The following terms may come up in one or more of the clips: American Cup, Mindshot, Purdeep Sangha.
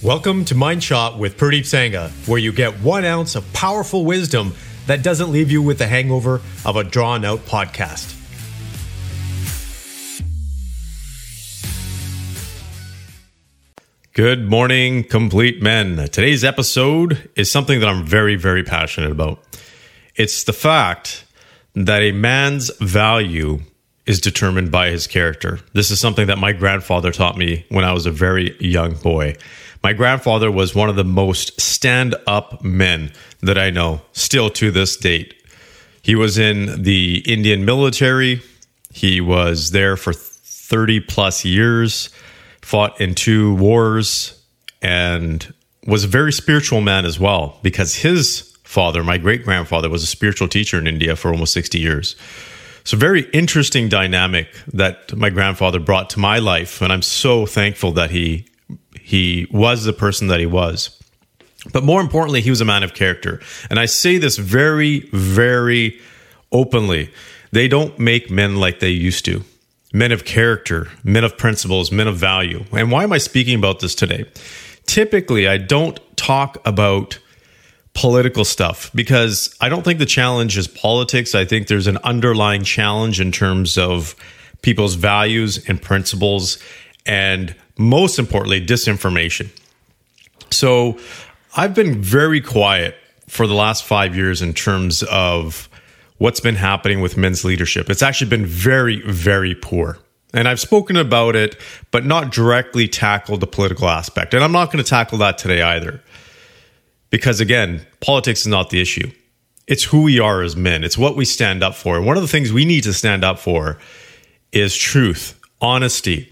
Welcome to Mindshot with Purdeep Sangha, where you get 1 ounce of powerful wisdom that doesn't leave you with the hangover of a drawn-out podcast. Good morning, complete men. Today's episode is something that I'm very, very passionate about. It's the fact that a man's value is determined by his character. This is something that my grandfather taught me when I was a very young boy. My grandfather was one of the most stand-up men that I know, still to this date. He was in the Indian military. He was there for 30 plus years, fought in 2 wars, and was a very spiritual man as well, because his father, my great-grandfather, was a spiritual teacher in India for almost 60 years. So very interesting dynamic that my grandfather brought to my life, and I'm so thankful that he was the person that he was. But more importantly, he was a man of character. And I say this very, very openly. They don't make men like they used to. Men of character, men of principles, men of value. And why am I speaking about this today? Typically, I don't talk about political stuff, because I don't think the challenge is politics. I think there's an underlying challenge in terms of people's values and principles, and most importantly, disinformation. So I've been very quiet for the last 5 years in terms of what's been happening with men's leadership. It's actually been very, very poor. And I've spoken about it, but not directly tackled the political aspect. And I'm not going to tackle that today either. Because again, politics is not the issue. It's who we are as men. It's what we stand up for. And one of the things we need to stand up for is truth, honesty.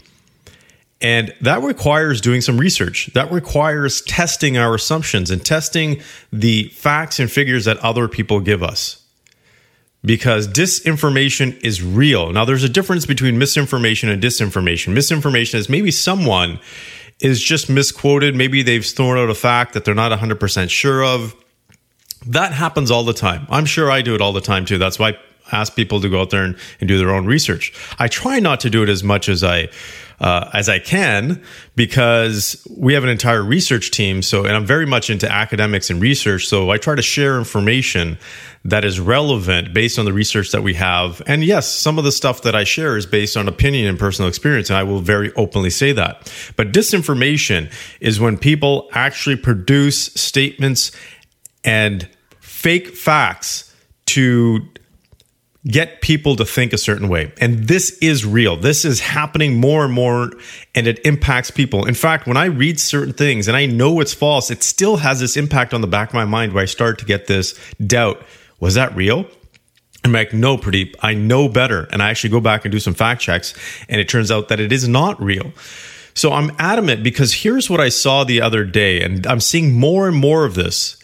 And that requires doing some research. That requires testing our assumptions and testing the facts and figures that other people give us. Because disinformation is real. Now, there's a difference between misinformation and disinformation. Misinformation is maybe someone is just misquoted. Maybe they've thrown out a fact that they're not 100% sure of. That happens all the time. I'm sure I do it all the time too. That's why I ask people to go out there and do their own research. I try not to do it as much as I can, because we have an entire research team. So, and I'm very much into academics and research. So I try to share information that is relevant based on the research that we have. And yes, some of the stuff that I share is based on opinion and personal experience. And I will very openly say that. But disinformation is when people actually produce statements and fake facts to get people to think a certain way. And this is real. This is happening more and more, and it impacts people. In fact, when I read certain things and I know it's false, it still has this impact on the back of my mind where I start to get this doubt. Was that real? I'm like, no, Pradeep, I know better. And I actually go back and do some fact checks, and it turns out that it is not real. So I'm adamant, because here's what I saw the other day, and I'm seeing more and more of this,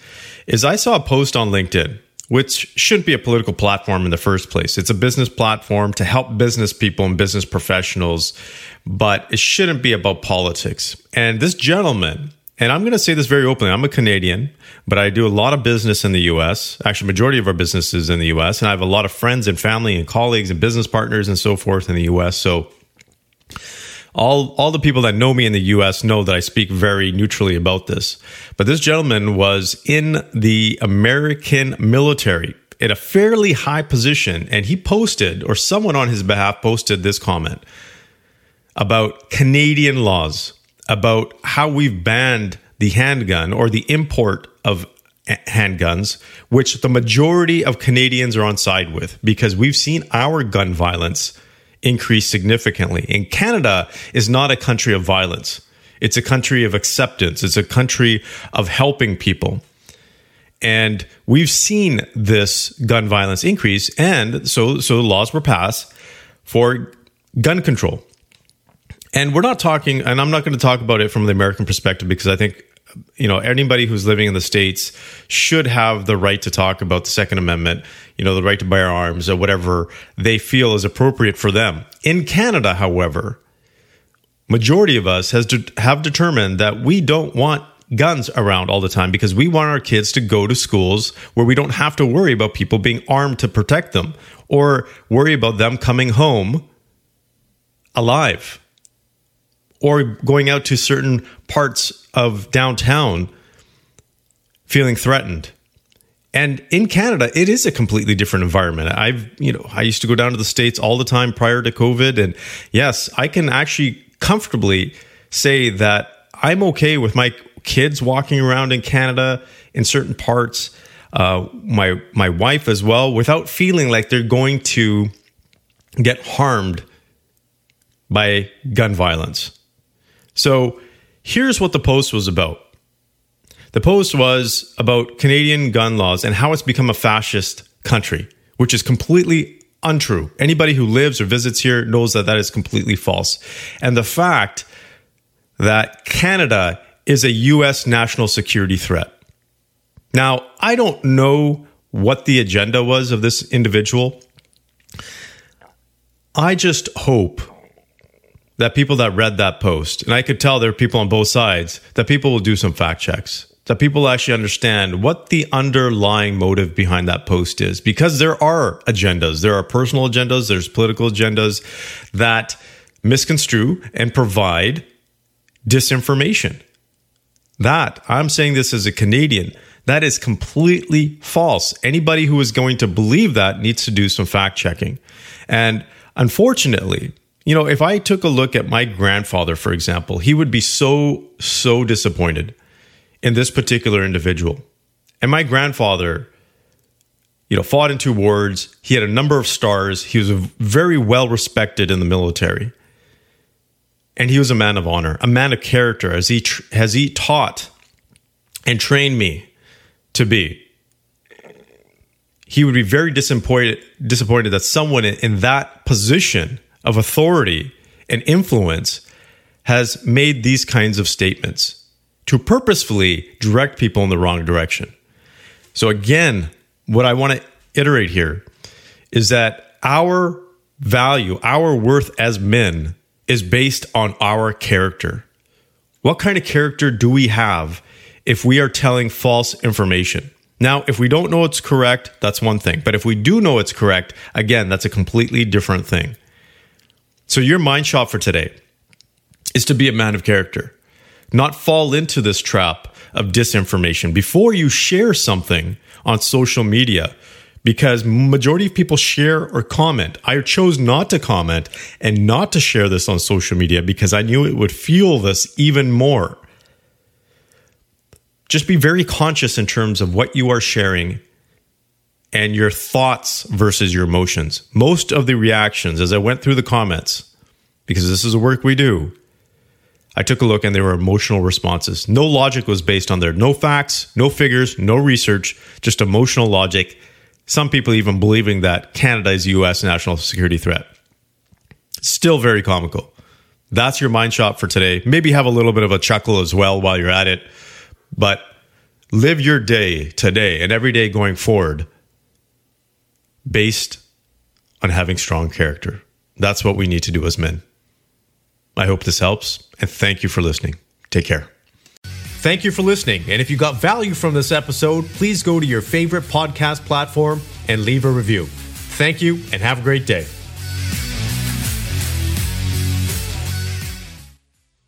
is I saw a post on LinkedIn, which shouldn't be a political platform in the first place. It's a business platform to help business people and business professionals, but it shouldn't be about politics. And this gentleman, and I'm going to say this very openly, I'm a Canadian, but I do a lot of business in the US. Actually, majority of our business is in the US, and I have a lot of friends and family and colleagues and business partners and so forth in the US. So all the people that know me in the US know that I speak very neutrally about this. But this gentleman was in the American military in a fairly high position, and he posted, or someone on his behalf posted this comment about Canadian laws, about how we've banned the handgun or the import of handguns, which the majority of Canadians are on side with, because we've seen our gun violence increased significantly. And Canada is not a country of violence. It's a country of acceptance. It's a country of helping people. And we've seen this gun violence increase. And so the laws were passed for gun control. And we're not talking, and I'm not going to talk about it from the American perspective, because I think, you know, anybody who's living in the States should have the right to talk about the Second Amendment, you know, the right to bear arms or whatever they feel is appropriate for them. In Canada, however, majority of us have determined that we don't want guns around all the time, because we want our kids to go to schools where we don't have to worry about people being armed to protect them, or worry about them coming home alive, or going out to certain parts of downtown feeling threatened. And in Canada, it is a completely different environment. I used to go down to the States all the time prior to COVID. And yes, I can actually comfortably say that I'm okay with my kids walking around in Canada in certain parts, my wife as well, without feeling like they're going to get harmed by gun violence. So here's what the post was about. The post was about Canadian gun laws and how it's become a fascist country, which is completely untrue. Anybody who lives or visits here knows that that is completely false. And the fact that Canada is a U.S. national security threat. Now, I don't know what the agenda was of this individual. I just hope that people that read that post, and I could tell there are people on both sides, that people will do some fact checks, that people actually understand what the underlying motive behind that post is. Because there are agendas. There are personal agendas. There's political agendas that misconstrue and provide disinformation. That, I'm saying this as a Canadian, that is completely false. Anybody who is going to believe that needs to do some fact checking. And unfortunately, you know, if I took a look at my grandfather, for example, he would be so disappointed in this particular individual. And my grandfather, you know, fought in two wars. He had a number of stars. He was very well respected in the military. And he was a man of honor, a man of character, as he taught and trained me to be. He would be very disappointed that someone in that position of authority and influence has made these kinds of statements to purposefully direct people in the wrong direction. So again, what I want to iterate here is that our value, our worth as men is based on our character. What kind of character do we have if we are telling false information? Now, if we don't know it's correct, that's one thing. But if we do know it's correct, again, that's a completely different thing. So your mindshot for today is to be a man of character. Not fall into this trap of disinformation before you share something on social media, because majority of people share or comment. I chose not to comment and not to share this on social media because I knew it would fuel this even more. Just be very conscious in terms of what you are sharing and your thoughts versus your emotions. Most of the reactions, as I went through the comments, because this is the work we do, I took a look and they were emotional responses. No logic was based on there. No facts, no figures, no research, just emotional logic. Some people even believing that Canada is a U.S. national security threat. Still very comical. That's your mind shot for today. Maybe have a little bit of a chuckle as well while you're at it. But live your day today and every day going forward based on having strong character. That's what we need to do as men. I hope this helps, and thank you for listening. Take care. Thank you for listening, and if you got value from this episode, please go to your favorite podcast platform and leave a review. Thank you, and have a great day.